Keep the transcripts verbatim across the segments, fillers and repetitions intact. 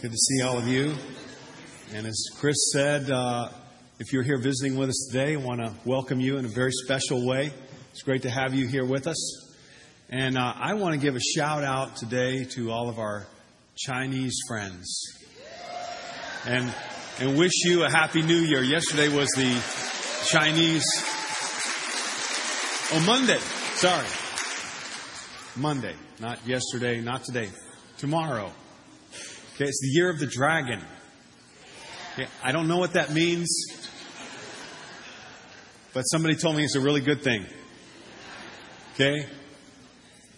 Good to see all of you. And as Chris said, uh, if you're here visiting with us today, I want to welcome you in a very special way. It's great to have you here with us. And uh, I want to give a shout out today to all of our Chinese friends. And, and wish you a Happy New Year. Yesterday was the Chinese... Oh, Monday. Sorry. Monday. Not yesterday, not today. Tomorrow. Okay, it's the year of the dragon. Okay, I don't know what that means, but somebody told me it's a really good thing. Okay,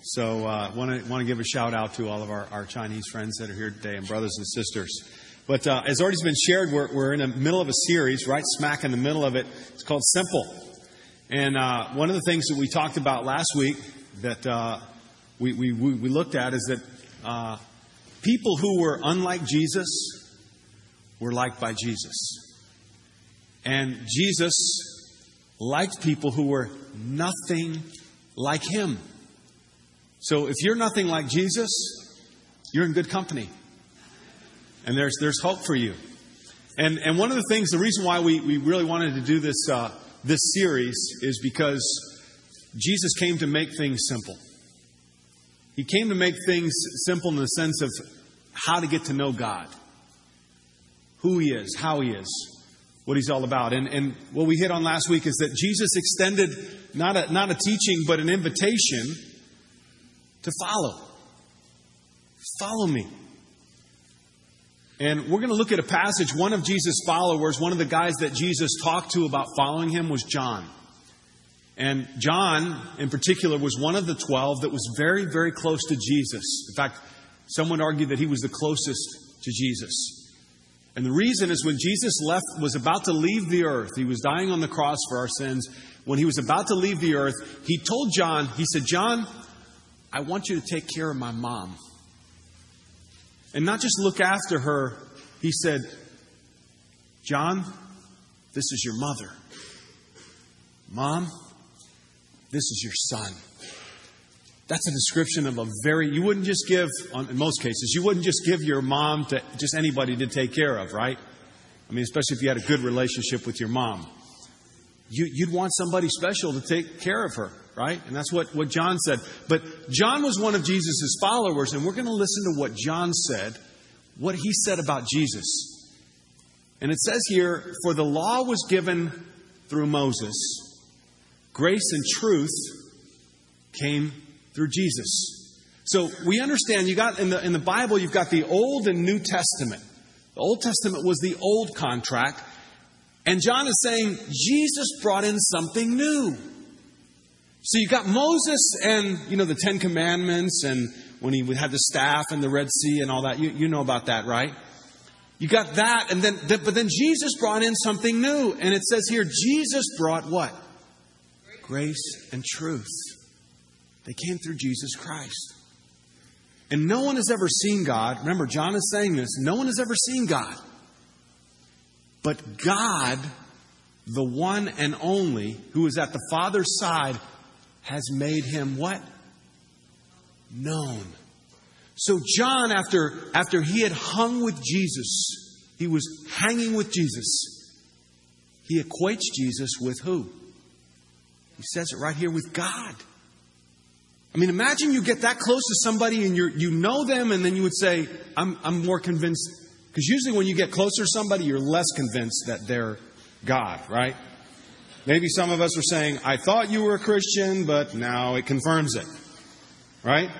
so I want to want to give a shout out to all of our, our Chinese friends that are here today and brothers and sisters. But uh, as already has been shared, we're we're in the middle of a series, right smack in the middle of it. It's called Simple, and uh, one of the things that we talked about last week that uh, we, we we looked at is that. Uh, People who were unlike Jesus were liked by Jesus. And Jesus liked people who were nothing like him. So if you're nothing like Jesus, you're in good company. And there's there's hope for you. And and one of the things, the reason why we, we really wanted to do this uh, this series is because Jesus came to make things simple. He came to make things simple in the sense of how to get to know God. Who He is, how He is, what He's all about. And, and what we hit on last week is that Jesus extended not a, not a teaching, but an invitation to follow. Follow me. And we're going to look at a passage. One of Jesus' followers, one of the guys that Jesus talked to about following Him was John. And John, in particular, was one of the twelve that was very, very close to Jesus. In fact, someone argued that he was the closest to Jesus. And the reason is when Jesus left, was about to leave the earth, He was dying on the cross for our sins. When He was about to leave the earth, He told John, He said, John, I want you to take care of my mom. And not just look after her. He said, John, this is your mother. Mom, this is your son. That's a description of a very... You wouldn't just give, in most cases, you wouldn't just give your mom to just anybody to take care of, right? I mean, especially if you had a good relationship with your mom. You, you'd want somebody special to take care of her, right? And that's what, what John said. But John was one of Jesus' followers, and we're going to listen to what John said, what he said about Jesus. And it says here, for the law was given through Moses... Grace and truth came through Jesus. So we understand you got in the in the Bible, you've got the Old and New Testament. The Old Testament was the old contract. And John is saying Jesus brought in something new. So you got Moses and, you know, the Ten Commandments and when he had the staff and the Red Sea and all that. You, you know about that, right? You got that. and then But then Jesus brought in something new. And it says here, Jesus brought what? Grace and truth. They came through Jesus Christ. And no one has ever seen God. Remember, John is saying this. No one has ever seen God. But God, the one and only, who is at the Father's side, has made him what? Known. So John, after, after he had hung with Jesus, he was hanging with Jesus. He equates Jesus with who? He says it right here with God. I mean, imagine you get that close to somebody and you you know them and then you would say, I'm, I'm more convinced. Because usually when you get closer to somebody, you're less convinced that they're God, right? Maybe some of us are saying, I thought you were a Christian, but now it confirms it. Right?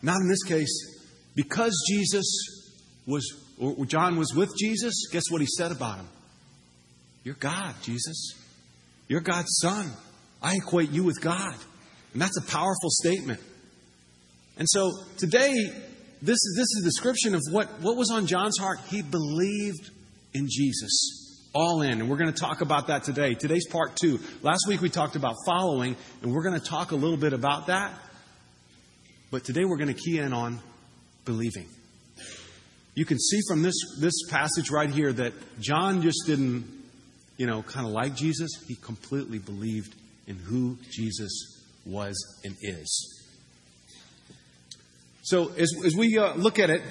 Not in this case. Because Jesus was, or John was with Jesus, guess what he said about him? You're God, Jesus. You're God's son. I equate you with God. And that's a powerful statement. And so today, this is, this is a description of what, what was on John's heart. He believed in Jesus, all in. And we're going to talk about that today. Today's part two. Last week we talked about following, and we're going to talk a little bit about that. But today we're going to key in on believing. You can see from this, this passage right here that John just didn't, you know, kind of like Jesus. He completely believed in who Jesus was and is. So as, as we uh, look at it,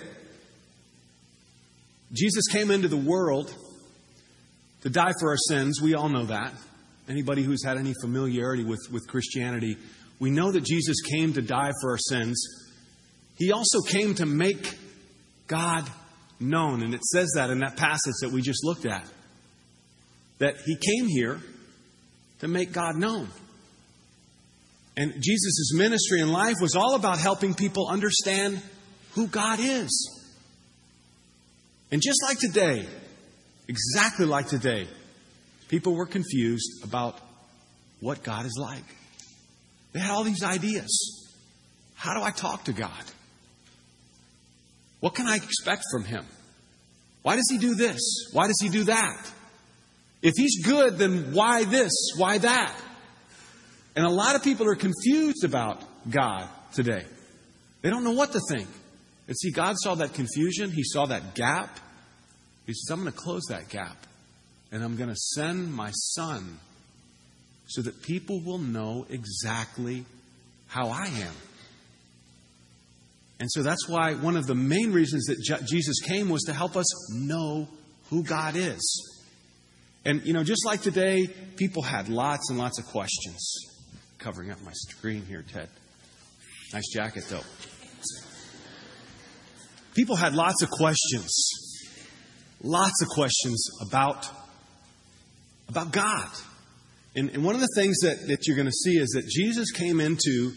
Jesus came into the world to die for our sins. We all know that. Anybody who's had any familiarity with, with Christianity, we know that Jesus came to die for our sins. He also came to make God known. And it says that in that passage that we just looked at. That he came here to make God known. And Jesus' ministry and life was all about helping people understand who God is. And just like today, exactly like today, people were confused about what God is like. They had all these ideas. How do I talk to God? What can I expect from Him? Why does He do this? Why does He do that? If He's good, then why this? Why that? And a lot of people are confused about God today. They don't know what to think. And see, God saw that confusion. He saw that gap. He says, I'm going to close that gap. And I'm going to send my Son so that people will know exactly how I am. And so that's why one of the main reasons that Jesus came was to help us know who God is. And, you know, just like today, people had lots and lots of questions. Covering up my screen here, Ted. Nice jacket, though. People had lots of questions. Lots of questions about, about God. And, and one of the things that, that you're going to see is that Jesus came into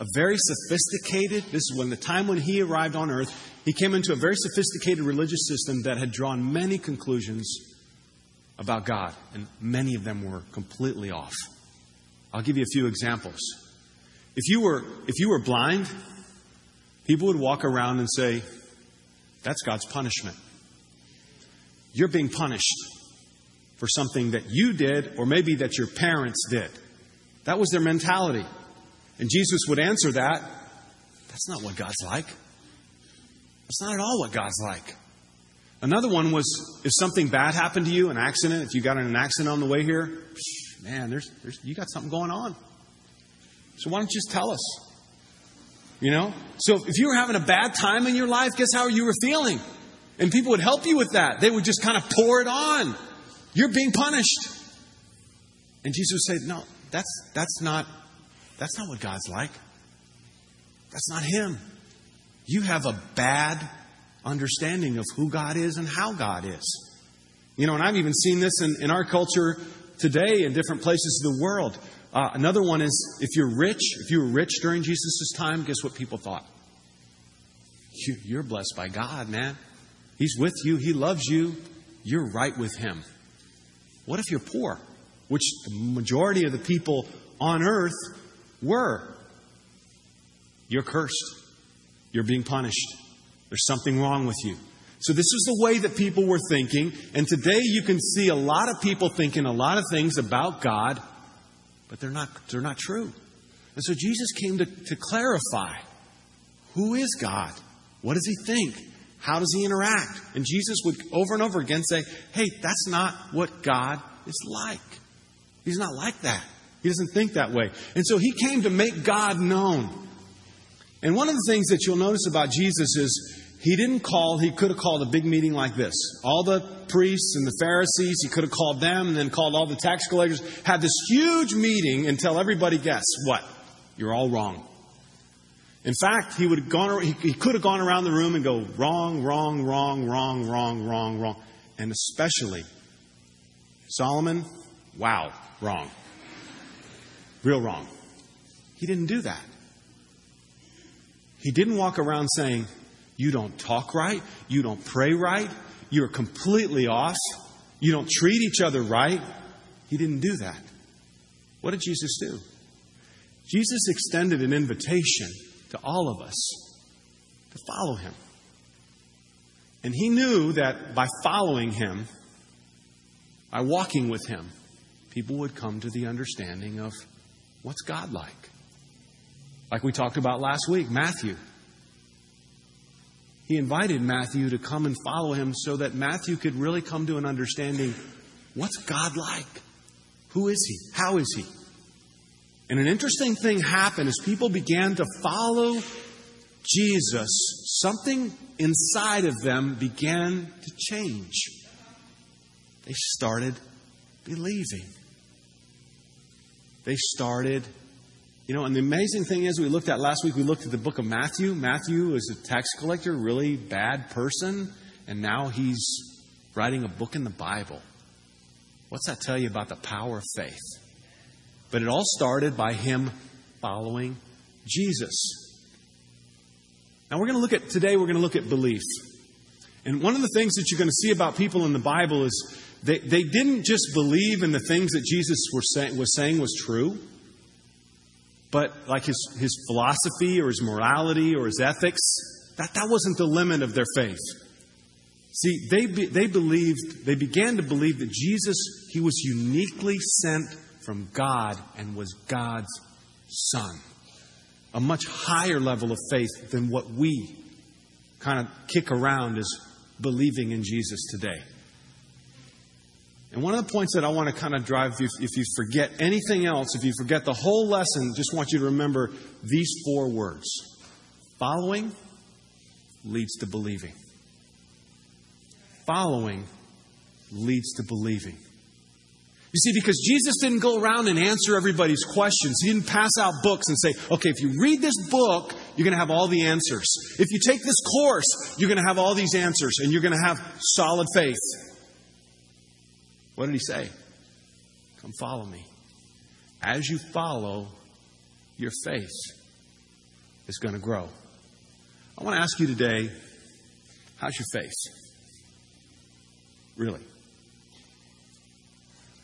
a very sophisticated, this is when the time when he arrived on earth, he came into a very sophisticated religious system that had drawn many conclusions about God. And many of them were completely off. I'll give you a few examples. If you were, if you were blind, people would walk around and say, that's God's punishment. You're being punished for something that you did or maybe that your parents did. That was their mentality. And Jesus would answer that, that's not what God's like. That's not at all what God's like. Another one was, if something bad happened to you, an accident, if you got in an accident on the way here, man, there's, there's, you got something going on. So why don't you just tell us? You know? So if you were having a bad time in your life, guess how you were feeling? And people would help you with that. They would just kind of pour it on. You're being punished. And Jesus would say, no, that's, that's not, that's not what God's like. That's not Him. You have a bad understanding of who God is and how God is. You know, and I've even seen this in, in our culture today in different places of the world. Uh, another one is, if you're rich, if you were rich during Jesus' time, guess what people thought? You, you're blessed by God, man. He's with you. He loves you. You're right with Him. What if you're poor? Which the majority of the people on earth were. You're cursed. You're being punished. There's something wrong with you. So this is the way that people were thinking. And today you can see a lot of people thinking a lot of things about God, but they're not, they're not true. And so Jesus came to, to clarify, who is God? What does He think? How does He interact? And Jesus would over and over again say, hey, that's not what God is like. He's not like that. He doesn't think that way. And so He came to make God known. And one of the things that you'll notice about Jesus is, He didn't call, He could have called a big meeting like this. All the priests and the Pharisees, He could have called them and then called all the tax collectors, had this huge meeting and tell everybody, guess what? You're all wrong. In fact, he would have gone, he could have gone around the room and go, wrong, wrong, wrong, wrong, wrong, wrong, wrong. And especially, Solomon, wow, wrong. Real wrong. He didn't do that. He didn't walk around saying, you don't talk right. You don't pray right. You're completely off. You don't treat each other right. He didn't do that. What did Jesus do? Jesus extended an invitation to all of us to follow Him. And He knew that by following Him, by walking with Him, people would come to the understanding of what's God like. Like we talked about last week, Matthew. He invited Matthew to come and follow Him so that Matthew could really come to an understanding, what's God like? Who is He? How is He? And an interesting thing happened as people began to follow Jesus. Something inside of them began to change. They started believing. They started, you know, and the amazing thing is, we looked at last week, we looked at the book of Matthew. Matthew is a tax collector, really bad person, and now he's writing a book in the Bible. What's that tell you about the power of faith? But it all started by him following Jesus. Now we're going to look at, today we're going to look at belief. And one of the things that you're going to see about people in the Bible is they, they didn't just believe in the things that Jesus were say, was saying was true, but like his, his philosophy or his morality or his ethics, that, that wasn't the limit of their faith. See, they, be, they believed, they began to believe that Jesus, he was uniquely sent from God and was God's Son. A much higher level of faith than what we kind of kick around as believing in Jesus today. And one of the points that I want to kind of drive, if, if you forget anything else, if you forget the whole lesson, just want you to remember these four words. Following leads to believing. Following leads to believing. You see, because Jesus didn't go around and answer everybody's questions. He didn't pass out books and say, okay, if you read this book, you're going to have all the answers. If you take this course, you're going to have all these answers and you're going to have solid faith. What did he say? Come follow me. As you follow, your faith is going to grow. I want to ask you today, how's your faith? Really?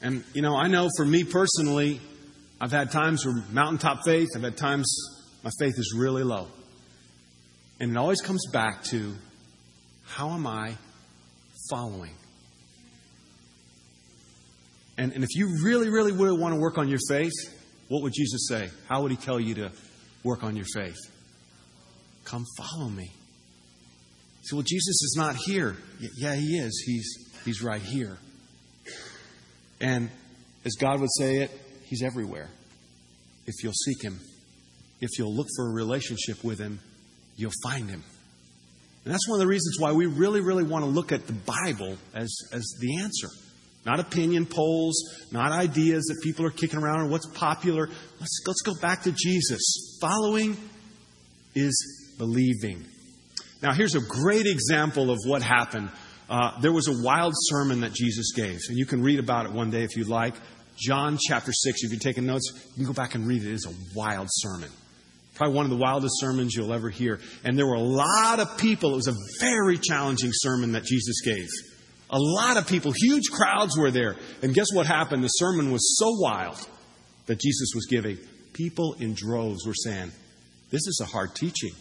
And, you know, I know for me personally, I've had times where mountaintop faith, I've had times my faith is really low. And it always comes back to, how am I following? And, and if you really, really would want to work on your faith, what would Jesus say? How would he tell you to work on your faith? Come follow me. So, well, Jesus is not here. Yeah, he is. He's, he's right here. And as God would say it, he's everywhere. If you'll seek him, if you'll look for a relationship with him, you'll find him. And that's one of the reasons why we really, really want to look at the Bible as, as the answer. Not opinion polls, not ideas that people are kicking around or what's popular. Let's, let's go back to Jesus. Following is believing. Now, here's a great example of what happened. Uh, there was a wild sermon that Jesus gave. So you can read about it one day if you'd like. John chapter six, if you're taking notes, you can go back and read it. It is a wild sermon. Probably one of the wildest sermons you'll ever hear. And there were a lot of people. It was a very challenging sermon that Jesus gave. A lot of people, huge crowds were there. And guess what happened? The sermon was so wild that Jesus was giving. People in droves were saying, this is a hard teaching.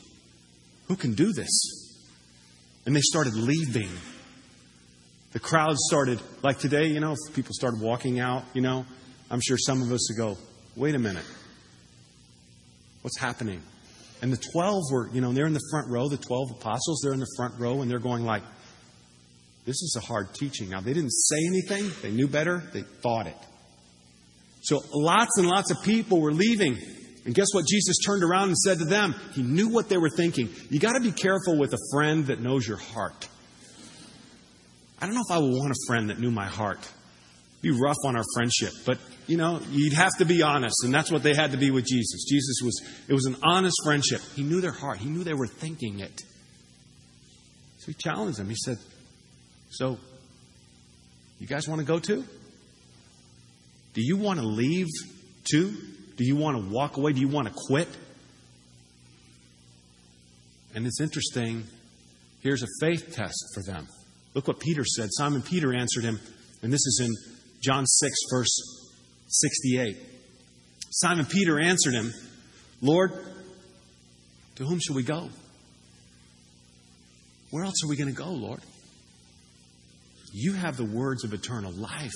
Who can do this? And they started leaving. The crowd started, like today, you know, if people started walking out, you know, I'm sure some of us would go, wait a minute, what's happening? And the twelve were, you know, they're in the front row, the twelve apostles, they're in the front row, and they're going like, this is a hard teaching. Now, they didn't say anything. They knew better. They thought it. So lots and lots of people were leaving. And guess what Jesus turned around and said to them? He knew what they were thinking. You got to be careful with a friend that knows your heart. I don't know if I would want a friend that knew my heart. It'd be rough on our friendship, but you know, you'd have to be honest, and that's what they had to be with Jesus. Jesus was, it was an honest friendship. He knew their heart. He knew they were thinking it. So he challenged them. He said, so you guys want to go too? Do you want to leave too? Do you want to walk away? Do you want to quit? And it's interesting. Here's a faith test for them. Look what Peter said. Simon Peter answered him, and this is in John six, verse sixty-eight. Simon Peter answered him, Lord, to whom shall we go? Where else are we going to go, Lord? You have the words of eternal life.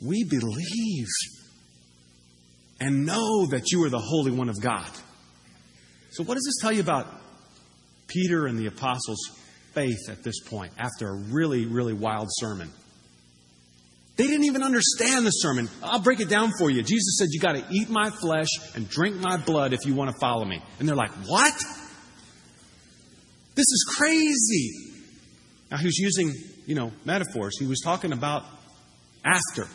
We believe and know that you are the Holy One of God. So what does this tell you about Peter and the apostles' faith at this point, after a really, really wild sermon? They didn't even understand the sermon. I'll break it down for you. Jesus said, you got to eat my flesh and drink my blood if you want to follow me. And they're like, what? This is crazy. Now, he was using, you know, metaphors. He was talking about after.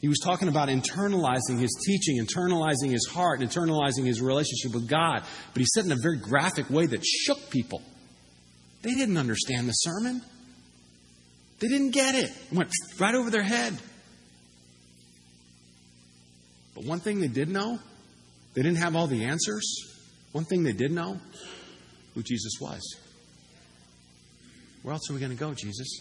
He was talking about internalizing his teaching, internalizing his heart, and internalizing his relationship with God. But he said in a very graphic way that shook people. They didn't understand the sermon. They didn't get it. It went right over their head. But one thing they did know, they didn't have all the answers. One thing they did know, who Jesus was. Where else are we going to go, Jesus?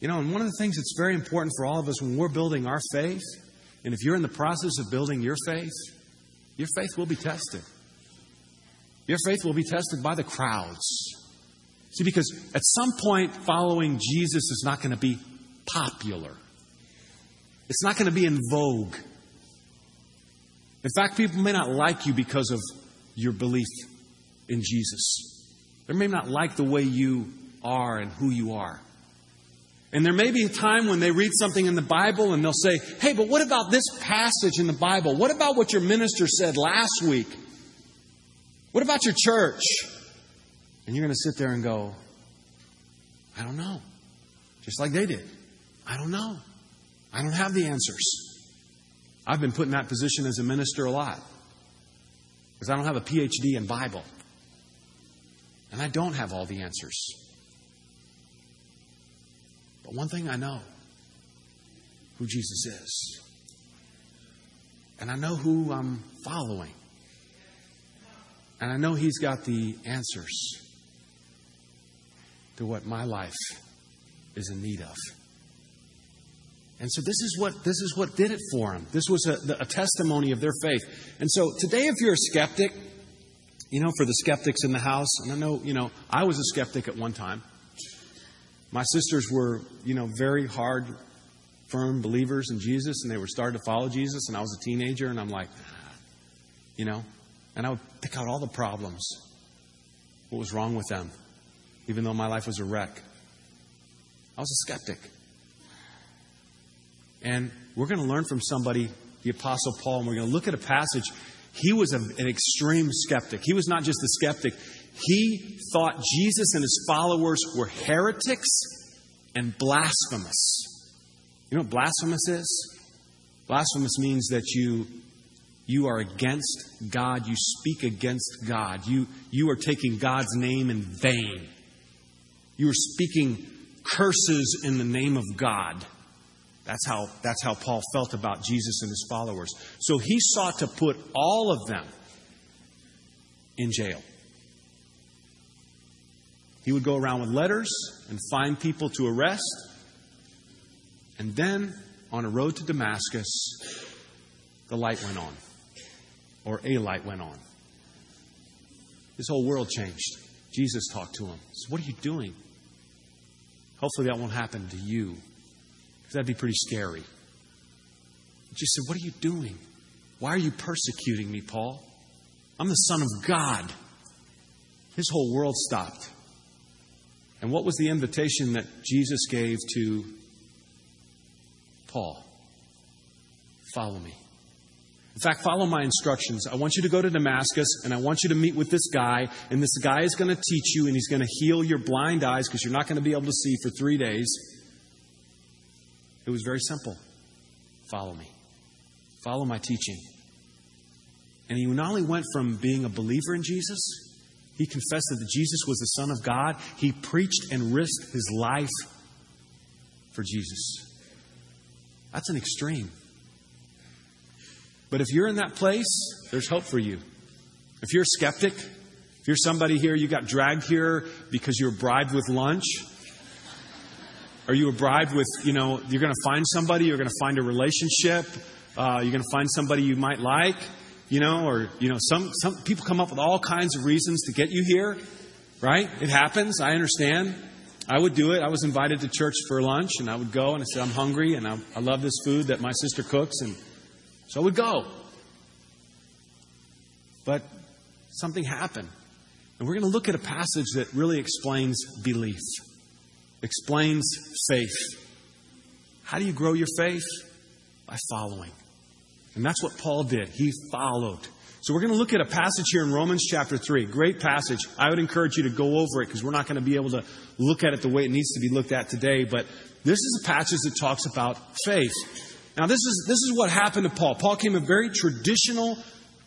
You know, and one of the things that's very important for all of us when we're building our faith, and if you're in the process of building your faith, your faith will be tested. Your faith will be tested by the crowds. See, because at some point, following Jesus is not going to be popular. It's not going to be in vogue. In fact, people may not like you because of your belief in Jesus. They may not like the way you are and who you are. And there may be a time when they read something in the Bible and they'll say, hey, but what about this passage in the Bible? What about what your minister said last week? What about your church? And you're going to sit there and go, I don't know. Just like they did. I don't know. I don't have the answers. I've been put in that position as a minister a lot. Because I don't have a P H D in Bible. And I don't have all the answers. But one thing I know, who Jesus is. And I know who I'm following. And I know He's got the answers to what my life is in need of. And so this is what this is what did it for him. This was a, a testimony of their faith. And so today, if you're a skeptic, you know, for the skeptics in the house, and I know, you know, I was a skeptic at one time. My sisters were, you know, very hard, firm believers in Jesus, and they were starting to follow Jesus. And I was a teenager, and I'm like, you know, and I would pick out all the problems, what was wrong with them, even though my life was a wreck. I was a skeptic. And we're going to learn from somebody, the Apostle Paul, and we're going to look at a passage. He was a, an extreme skeptic. He was not just a skeptic. He thought Jesus and his followers were heretics and blasphemous. You know what blasphemous is? Blasphemous means that you you are against God. You speak against God. You, you are taking God's name in vain. You are speaking curses in the name of God. That's how, that's how Paul felt about Jesus and his followers. So he sought to put all of them in jail. He would go around with letters and find people to arrest. And then, on a road to Damascus, the light went on. Or a light went on. His whole world changed. Jesus talked to him. He said, what are you doing? Hopefully that won't happen to you. That'd be pretty scary. Jesus said, what are you doing? Why are you persecuting me, Paul? I'm the Son of God. His whole world stopped. And what was the invitation that Jesus gave to Paul? Follow me. In fact, follow my instructions. I want you to go to Damascus, and I want you to meet with this guy. And this guy is going to teach you, and he's going to heal your blind eyes because you're not going to be able to see for three days. It was very simple. Follow me. Follow my teaching. And he not only went from being a believer in Jesus, he confessed that Jesus was the Son of God. He preached and risked his life for Jesus. That's an extreme. But if you're in that place, there's hope for you. If you're a skeptic, if you're somebody here, you got dragged here because you were bribed with lunch, or you were bribed with, you know, you're going to find somebody, you're going to find a relationship, uh, you're going to find somebody you might like, you know, or, you know, some, some people come up with all kinds of reasons to get you here, right? It happens. I understand. I would do it. I was invited to church for lunch, and I would go, and I said, I'm hungry, and I, I love this food that my sister cooks, and so I would go. But something happened. And we're going to look at a passage that really explains belief. Explains faith. How do you grow your faith? By following. And that's what Paul did. He followed. So we're going to look at a passage here in Romans chapter three. Great passage. I would encourage you to go over it because we're not going to be able to look at it the way it needs to be looked at today. But this is a passage that talks about faith. Now, this is this is what happened to Paul. Paul came a very traditional,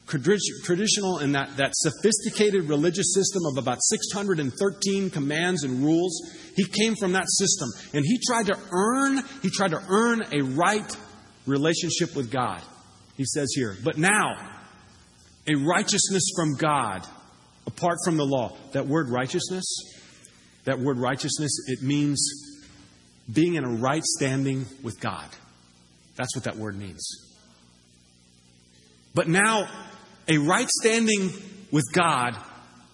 traditional in that, that sophisticated religious system of about six hundred thirteen commands and rules. He came from that system. And he tried to earn, he tried to earn a right relationship with God. He says here, but now, a righteousness from God, apart from the law. That word righteousness, that word righteousness, it means being in a right standing with God. That's what that word means. But now, a right standing with God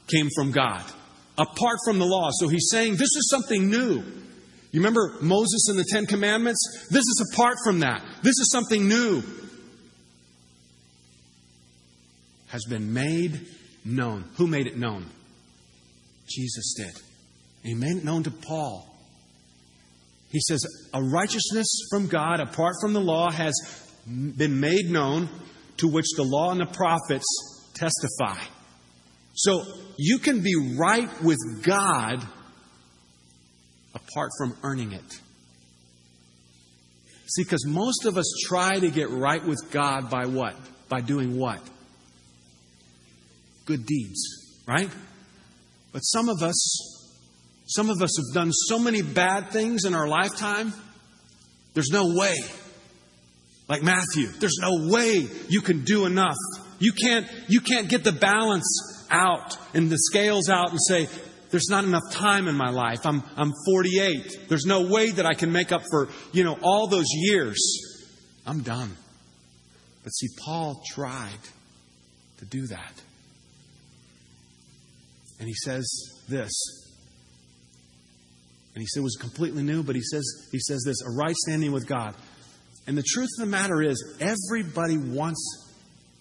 came from God, apart from the law. So he's saying this is something new. You remember Moses and the Ten Commandments? This is apart from that. This is something new. Has been made known. Who made it known? Jesus did. He made it known to Paul. He says, a righteousness from God apart from the law has been made known, to which the law and the prophets testify. So you can be right with God apart from earning it. See, because most of us try to get right with God by what? By doing what? Good deeds, right? But some of us, some of us have done so many bad things in our lifetime, there's no way. Like Matthew, there's no way you can do enough. You can't, you can't get the balance out and the scales out and say, there's not enough time in my life. I'm, I'm forty-eight. There's no way that I can make up for, you know, all those years. I'm done. But see, Paul tried to do that. And he says this. And he said it was completely new, but he says he says this, a right standing with God. And the truth of the matter is, everybody wants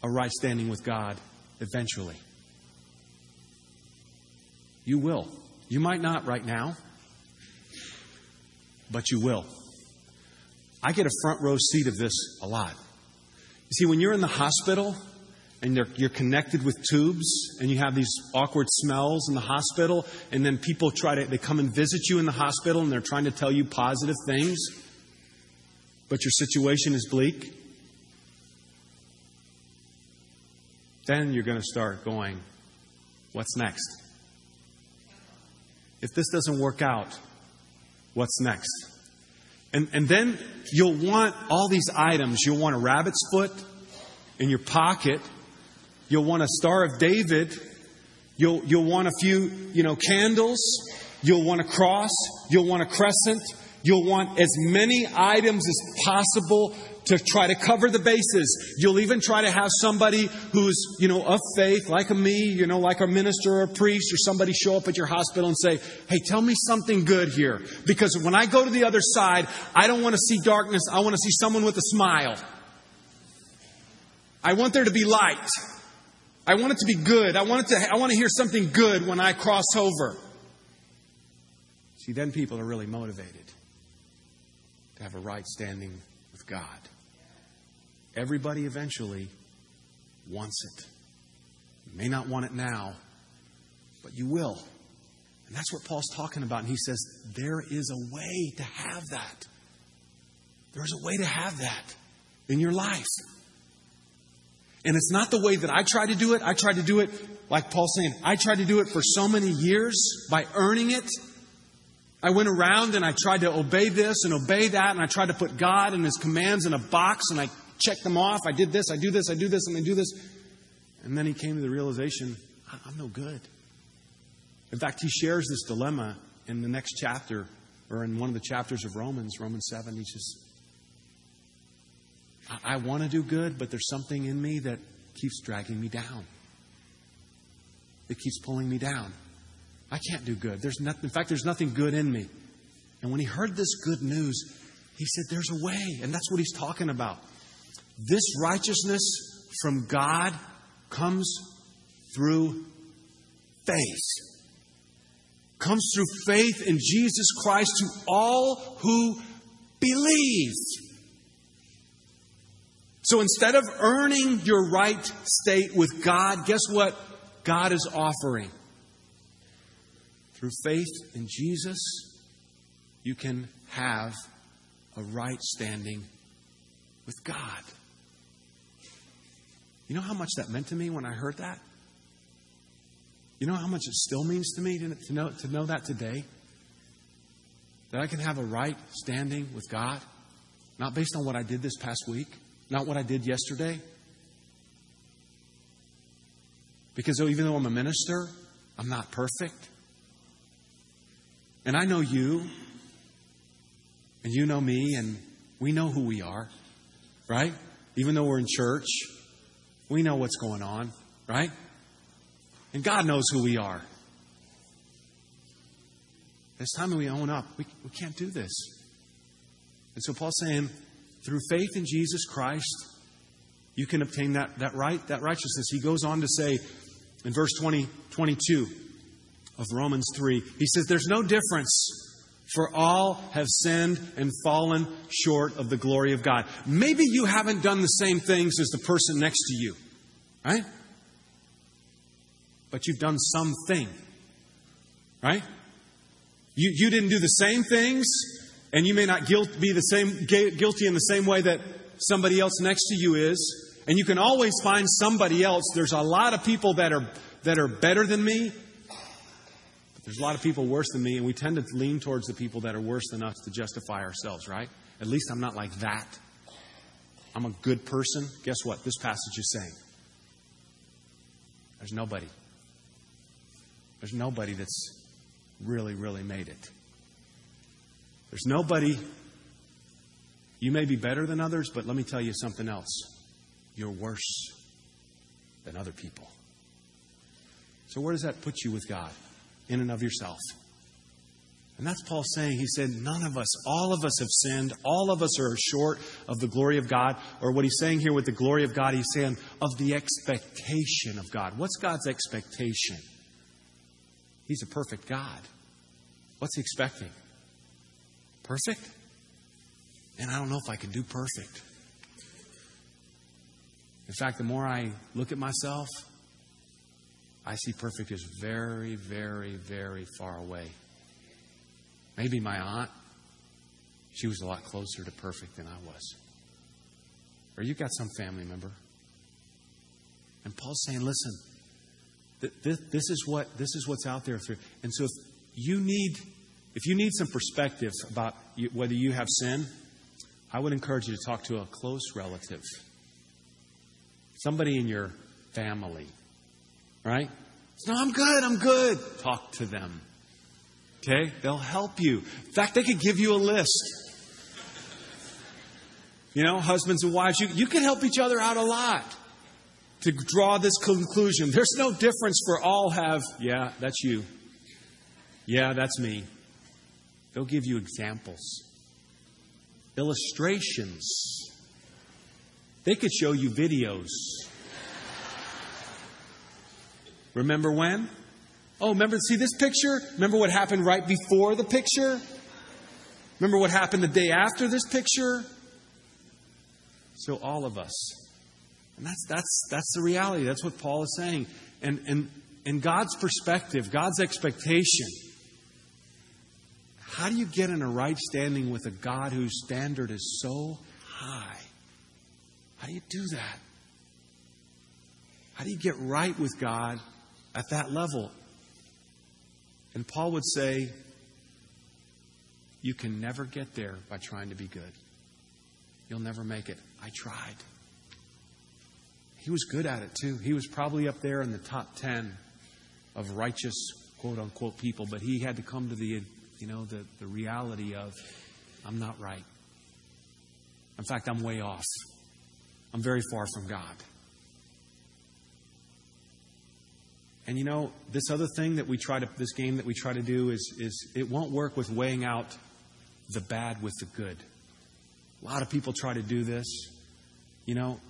a right standing with God eventually. You will. You might not right now, but you will. I get a front row seat of this a lot. You see, when you're in the hospital, and you're connected with tubes, and you have these awkward smells in the hospital, and then people try to, they come and visit you in the hospital, and they're trying to tell you positive things, but your situation is bleak. Then you're going to start going, what's next? If this doesn't work out, what's next? And, and then you'll want all these items. You'll want a rabbit's foot in your pocket. You'll want a Star of David. You'll, you'll want a few, you know, candles. You'll want a cross. You'll want a crescent. You'll want as many items as possible to try to cover the bases. You'll even try to have somebody who's, you know, of faith, like a me, you know, like a minister or a priest or somebody show up at your hospital and say, hey, tell me something good here. Because when I go to the other side, I don't want to see darkness. I want to see someone with a smile. I want there to be light. I want it to be good. I want it to, I want to hear something good when I cross over. See, then people are really motivated to have a right standing with God. Everybody eventually wants it. You may not want it now, but you will. And that's what Paul's talking about. And he says, there is a way to have that. There's a way to have that in your life. And it's not the way that I try to do it. I tried to do it, like Paul's saying, I tried to do it for so many years by earning it. I went around and I tried to obey this and obey that. And I tried to put God and His commands in a box. And I checked them off. I did this, I do this, I do this, and I do this. And then he came to the realization, I'm no good. In fact, he shares this dilemma in the next chapter, or in one of the chapters of Romans, Romans seven. He says, I want to do good, but there's something in me that keeps dragging me down. It keeps pulling me down. I can't do good. There's nothing, in fact, there's nothing good in me. And when he heard this good news, he said, there's a way. And that's what he's talking about. This righteousness from God comes through faith. Comes through faith in Jesus Christ to all who believe. So instead of earning your right state with God, guess what God is offering? Through faith in Jesus, you can have a right standing with God. You know how much that meant to me when I heard that? You know how much it still means to me to know, to know that today? That I can have a right standing with God, not based on what I did this past week, not what I did yesterday. Because even though I'm a minister, I'm not perfect. And I know you, and you know me, and we know who we are, right? Even though we're in church, we know what's going on, right? And God knows who we are. It's time we own up. We, we can't do this. And so Paul's saying, through faith in Jesus Christ, you can obtain that, that right, that righteousness. He goes on to say in verse twenty, twenty-two of Romans three, he says, there's no difference, for all have sinned and fallen short of the glory of God. Maybe you haven't done the same things as the person next to you, right? But you've done something, right? You, you didn't do the same things, and you may not guilt, be the same guilty in the same way that somebody else next to you is. And you can always find somebody else. There's a lot of people that are that are better than me. But there's a lot of people worse than me, and we tend to lean towards the people that are worse than us to justify ourselves, right? At least I'm not like that. I'm a good person. Guess what? This passage is saying there's nobody. There's nobody that's really, really made it. There's nobody. You may be better than others, but let me tell you something else. You're worse than other people. So where does that put you with God? In and of yourself. And that's Paul saying. He said, none of us, all of us have sinned. All of us are short of the glory of God. Or what he's saying here with the glory of God, he's saying of the expectation of God. What's God's expectation? He's a perfect God. What's he expecting? Perfect? And I don't know if I can do perfect. In fact, the more I look at myself, I see perfect as very, very, very far away. Maybe my aunt, she was a lot closer to perfect than I was. Or you've got some family member. And Paul's saying, listen, This, this is what this is what's out there. And so if you need if you need some perspective about whether you have sin, I would encourage you to talk to a close relative, somebody in your family, right? No, I'm good. I'm good. Talk to them. Okay, they'll help you. In fact, they could give you a list. You know, husbands and wives, you you can help each other out a lot. To draw this conclusion, there's no difference, for all have, yeah, that's you. Yeah, that's me. They'll give you examples, illustrations. They could show you videos. Remember when? Oh, remember, see this picture? Remember what happened right before the picture? Remember what happened the day after this picture? So all of us. And that's that's that's the reality. That's what Paul is saying. And and in God's perspective, God's expectation, how do you get in a right standing with a God whose standard is so high? How do you do that? How do you get right with God at that level? And Paul would say, you can never get there by trying to be good. You'll never make it. I tried. He was good at it, too. He was probably up there in the top ten of righteous, quote-unquote, people. But he had to come to the, you know, the, the reality of, I'm not right. In fact, I'm way off. I'm very far from God. And, you know, this other thing that we try to, this game that we try to do is, is it won't work with weighing out the bad with the good. A lot of people try to do this, you know.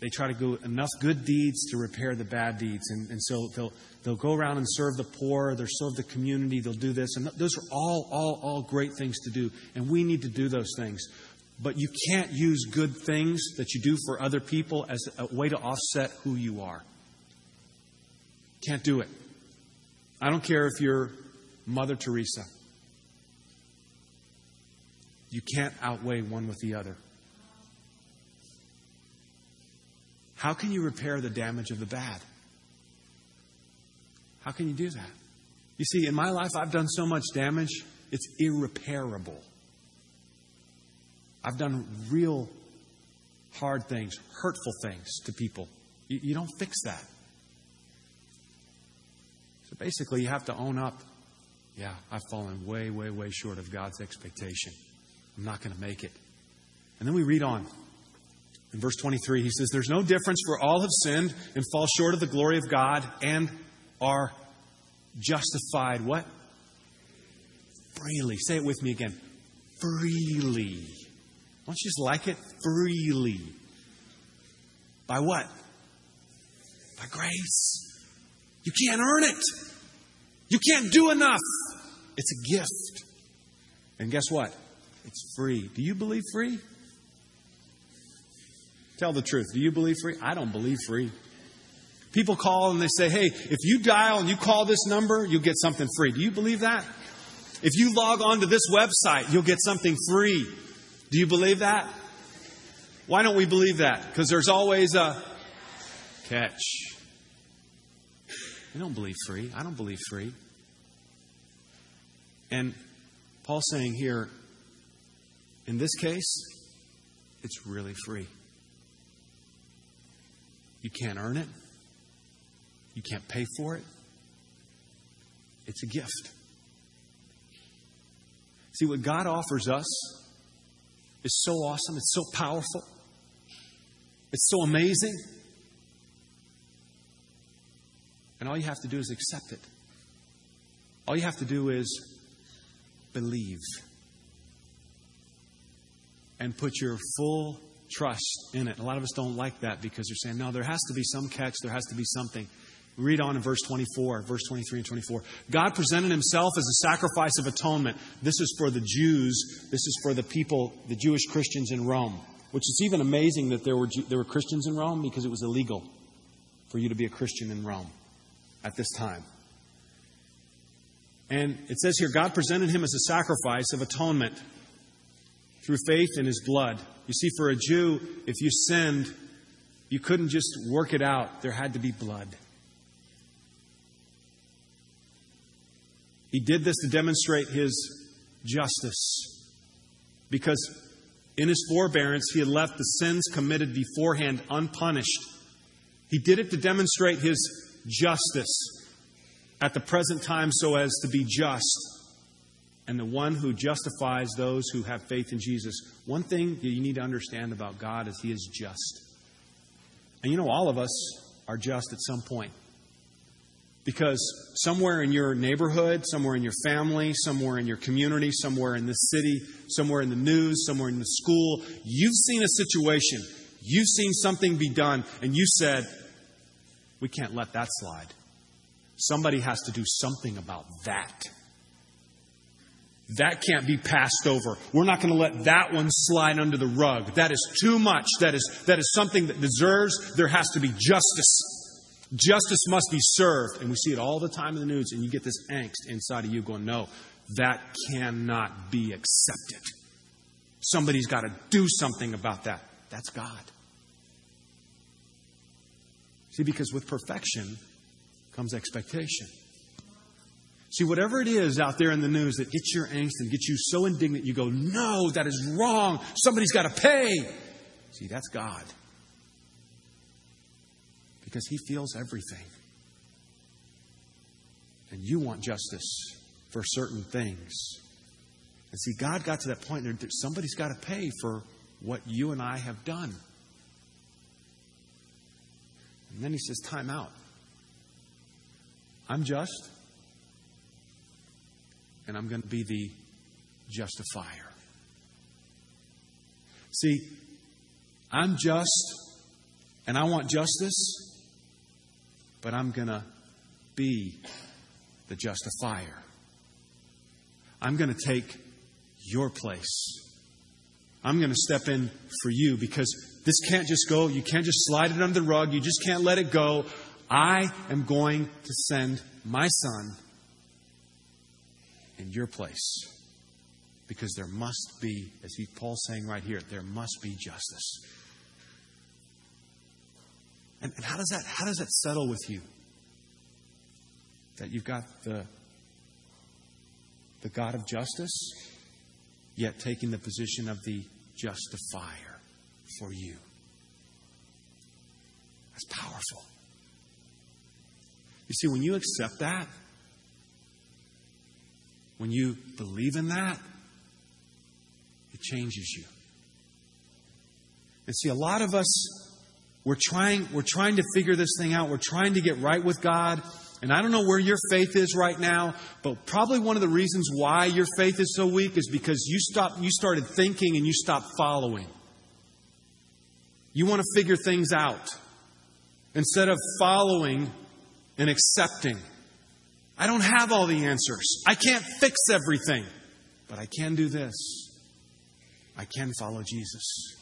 They try to do enough good deeds to repair the bad deeds. And, and so they'll they'll go around and serve the poor. They'll serve the community. They'll do this. And those are all, all, all great things to do. And we need to do those things. But you can't use good things that you do for other people as a way to offset who you are. Can't do it. I don't care if you're Mother Teresa. You can't outweigh one with the other. How can you repair the damage of the bad? How can you do that? You see, in my life, I've done so much damage, it's irreparable. I've done real hard things, hurtful things to people. You, you don't fix that. So basically, you have to own up. Yeah, I've fallen way, way, way short of God's expectation. I'm not going to make it. And then we read on. In verse twenty-three, he says, "There's no difference, for all have sinned and fall short of the glory of God and are justified." What? Freely. Say it with me again. Freely. Don't you just like it? Freely. By what? By grace. You can't earn it. You can't do enough. It's a gift. And guess what? It's free. Do you believe free? Tell the truth. Do you believe free? I don't believe free. People call and they say, hey, if you dial and you call this number, you'll get something free. Do you believe that? If you log on to this website, you'll get something free. Do you believe that? Why don't we believe that? Because there's always a catch. You don't believe free. I don't believe free. And Paul's saying here, in this case, it's really free. You can't earn it. You can't pay for it. It's a gift. See, what God offers us is so awesome. It's so powerful. It's so amazing. And all you have to do is accept it. All you have to do is believe. And put your full trust in it. A lot of us don't like that because they're saying, no, there has to be some catch. There has to be something. Read on in verse twenty-four, verse twenty-three and twenty-four. God presented himself as a sacrifice of atonement. This is for the Jews. This is for the people, the Jewish Christians in Rome. Which is even amazing that there were there were Christians in Rome, because it was illegal for you to be a Christian in Rome at this time. And it says here, God presented him as a sacrifice of atonement through faith in his blood. You see, for a Jew, if you sinned, you couldn't just work it out. There had to be blood. He did this to demonstrate his justice, because in his forbearance, he had left the sins committed beforehand unpunished. He did it to demonstrate his justice at the present time so as to be just. And the one who justifies those who have faith in Jesus. One thing that you need to understand about God is He is just. And you know, all of us are just at some point. Because somewhere in your neighborhood, somewhere in your family, somewhere in your community, somewhere in the city, somewhere in the news, somewhere in the school, you've seen a situation. You've seen something be done. And you said, we can't let that slide. Somebody has to do something about that. That can't be passed over. We're not going to let that one slide under the rug. That is too much. That is, that is something that deserves. There has to be justice. Justice must be served. And we see it all the time in the news. And you get this angst inside of you going, no, that cannot be accepted. Somebody's got to do something about that. That's God. See, because with perfection comes expectation. See, whatever it is out there in the news that gets your angst and gets you so indignant, you go, no, that is wrong. Somebody's got to pay. See, that's God. Because He feels everything. And you want justice for certain things. And see, God got to that point where somebody's got to pay for what you and I have done. And then He says, time out. I'm just. And I'm going to be the justifier. See, I'm just and I want justice, but I'm going to be the justifier. I'm going to take your place. I'm going to step in for you, because this can't just go. You can't just slide it under the rug. You just can't let it go. I am going to send my son in your place, because there must be, as Paul's saying right here, there must be justice. And, and how does that how does that settle with you? That you've got the the God of justice, yet taking the position of the justifier for you. That's powerful. You see, when you accept that, when you believe in that, it changes you. And see, a lot of us, we're trying, we're trying to figure this thing out. We're trying to get right with God. And I don't know where your faith is right now, but probably one of the reasons why your faith is so weak is because you stopped, you started thinking and you stopped following. You want to figure things out instead of following and accepting. I don't have all the answers. I can't fix everything, but I can do this. I can follow Jesus.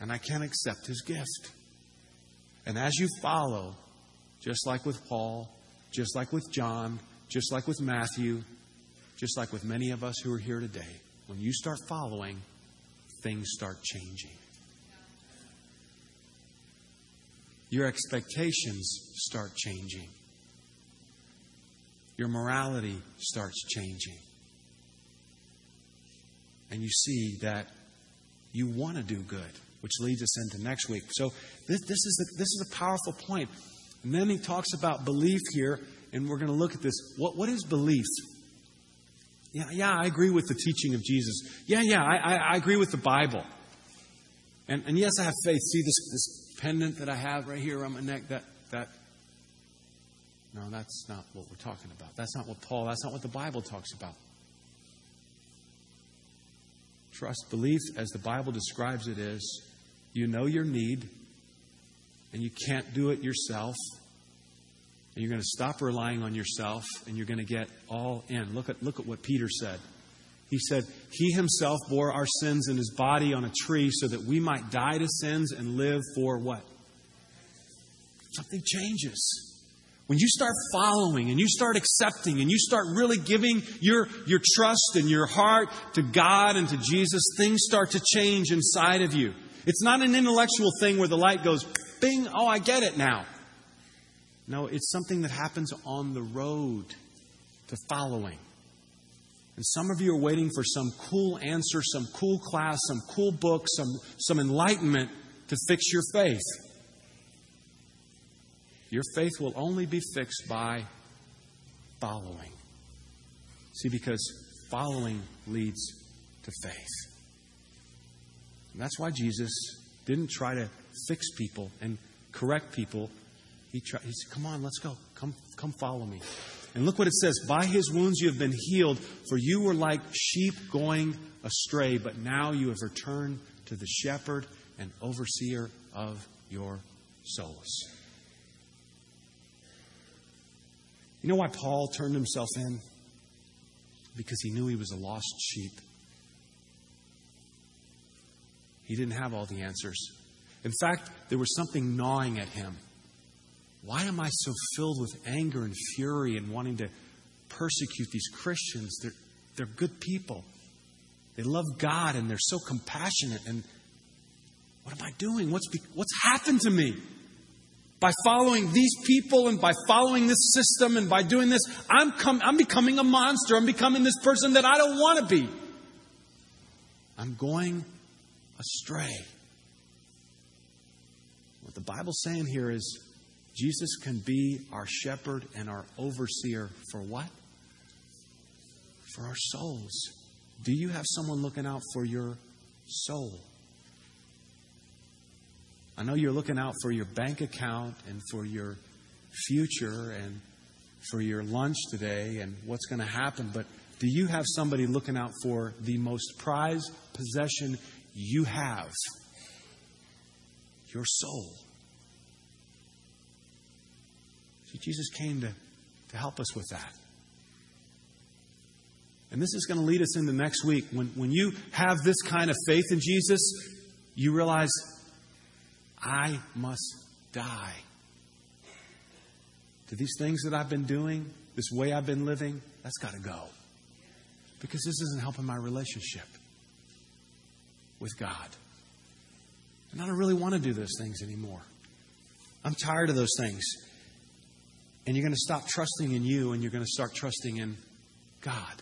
And I can accept His gift. And as you follow, just like with Paul, just like with John, just like with Matthew, just like with many of us who are here today, when you start following, things start changing. Your expectations start changing. Your morality starts changing. And you see that you want to do good, which leads us into next week. So this, this is the, this is a powerful point. And then he talks about belief here, and we're going to look at this. What, what is belief? Yeah, yeah, I agree with the teaching of Jesus. Yeah, yeah, I, I, I agree with the Bible. And, and yes, I have faith. See this, this pendant that I have right here around my neck? That that. No, that's not what we're talking about. That's not what Paul, that's not what the Bible talks about. Trust, belief, as the Bible describes it, is you know your need and you can't do it yourself. And you're going to stop relying on yourself and you're going to get all in. Look at look at what Peter said. He said, He Himself bore our sins in His body on a tree so that we might die to sins and live for what? Something changes. When you start following and you start accepting and you start really giving your, your trust and your heart to God and to Jesus, things start to change inside of you. It's not an intellectual thing where the light goes, bing, oh, I get it now. No, it's something that happens on the road to following. And some of you are waiting for some cool answer, some cool class, some cool book, some, some enlightenment to fix your faith. Your faith will only be fixed by following. See, because following leads to faith. And that's why Jesus didn't try to fix people and correct people. He tried, he said, come on, let's go. Come, come follow me. And look what it says. By His wounds you have been healed, for you were like sheep going astray, but now you have returned to the shepherd and overseer of your souls. You know why Paul turned himself in? Because he knew he was a lost sheep. He didn't have all the answers. In fact, there was something gnawing at him. Why am I so filled with anger and fury and wanting to persecute these Christians? They're, they're good people. They love God and they're so compassionate. And what am I doing? What's, be, what's happened to me? By following these people and by following this system and by doing this, I'm com- I'm becoming a monster. I'm becoming this person that I don't want to be. I'm going astray. What the Bible's saying here is Jesus can be our shepherd and our overseer for what? For our souls. Do you have someone looking out for your soul? I know you're looking out for your bank account and for your future and for your lunch today and what's going to happen, but do you have somebody looking out for the most prized possession you have? Your soul. See, Jesus came to, to help us with that. And this is going to lead us into next week. When, when you have this kind of faith in Jesus, you realize, I must die to these things that I've been doing, this way I've been living. That's got to go. Because this isn't helping my relationship with God. And I don't really want to do those things anymore. I'm tired of those things. And you're going to stop trusting in you, and you're going to start trusting in God.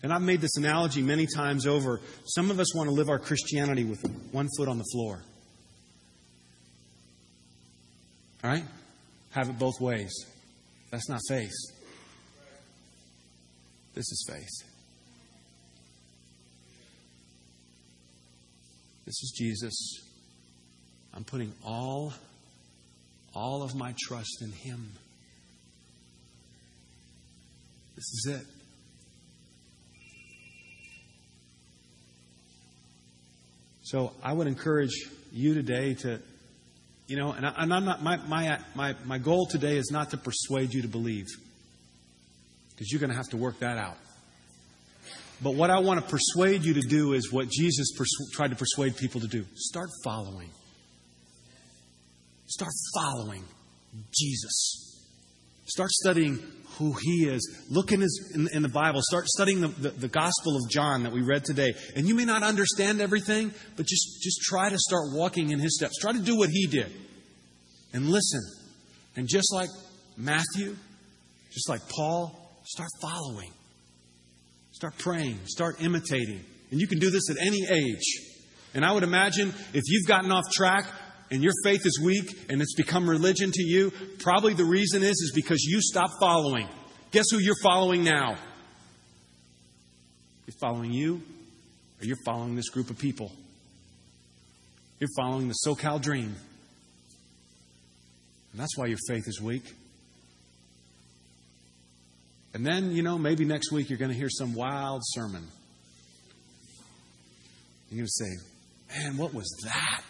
And I've made this analogy many times over. Some of us want to live our Christianity with one foot on the floor. All right? Have it both ways. That's not faith. This is faith. This is Jesus. I'm putting all, all of my trust in Him. This is it. So I would encourage you today to, you know, and, I, and I'm not, my, my, my, my goal today is not to persuade you to believe, because you're going to have to work that out. But what I want to persuade you to do is what Jesus persu- tried to persuade people to do. Start following. Start following Jesus. Start studying who He is. Look in, his, in, in the Bible. Start studying the, the, the Gospel of John that we read today. And you may not understand everything, but just, just try to start walking in His steps. Try to do what He did. And listen. And just like Matthew, just like Paul, start following. Start praying. Start imitating. And you can do this at any age. And I would imagine if you've gotten off track and your faith is weak and it's become religion to you, probably the reason is, is because you stopped following. Guess who you're following now? You're following you, or you're following this group of people. You're following the SoCal dream. And that's why your faith is weak. And then, you know, maybe next week you're going to hear some wild sermon. You're going to say, man, what was that?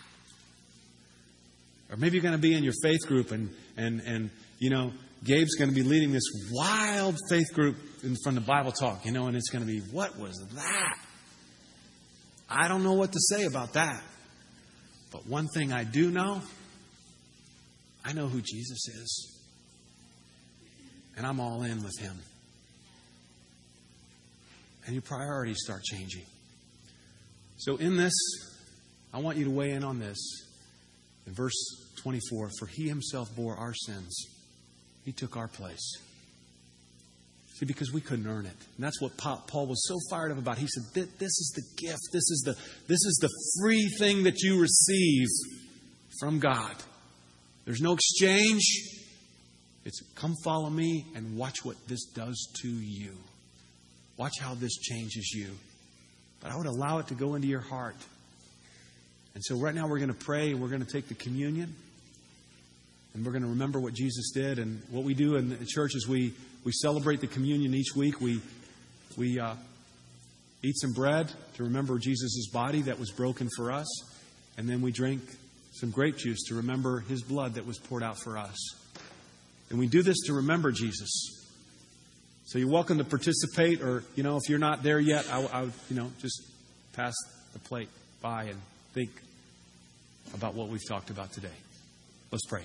Or maybe you're going to be in your faith group and, and, and you know, Gabe's going to be leading this wild faith group in, from the Bible Talk, you know, and it's going to be, what was that? I don't know what to say about that. But one thing I do know, I know who Jesus is. And I'm all in with Him. And your priorities start changing. So in this, I want you to weigh in on this. In verse twenty-four, for He Himself bore our sins. He took our place. See, because we couldn't earn it. And that's what Paul was so fired up about. He said, this is the gift. This is the, this is the free thing that you receive from God. There's no exchange. It's come follow me and watch what this does to you. Watch how this changes you. But I would allow it to go into your heart. And so right now we're going to pray. We're going to take the communion. And we're going to remember what Jesus did. And what we do in the church is we, we celebrate the communion each week. We, we uh, eat some bread to remember Jesus' body that was broken for us. And then we drink some grape juice to remember His blood that was poured out for us. And we do this to remember Jesus. So you're welcome to participate, or, you know, if you're not there yet, I, I would, you know, just pass the plate by and think about what we've talked about today. Let's pray.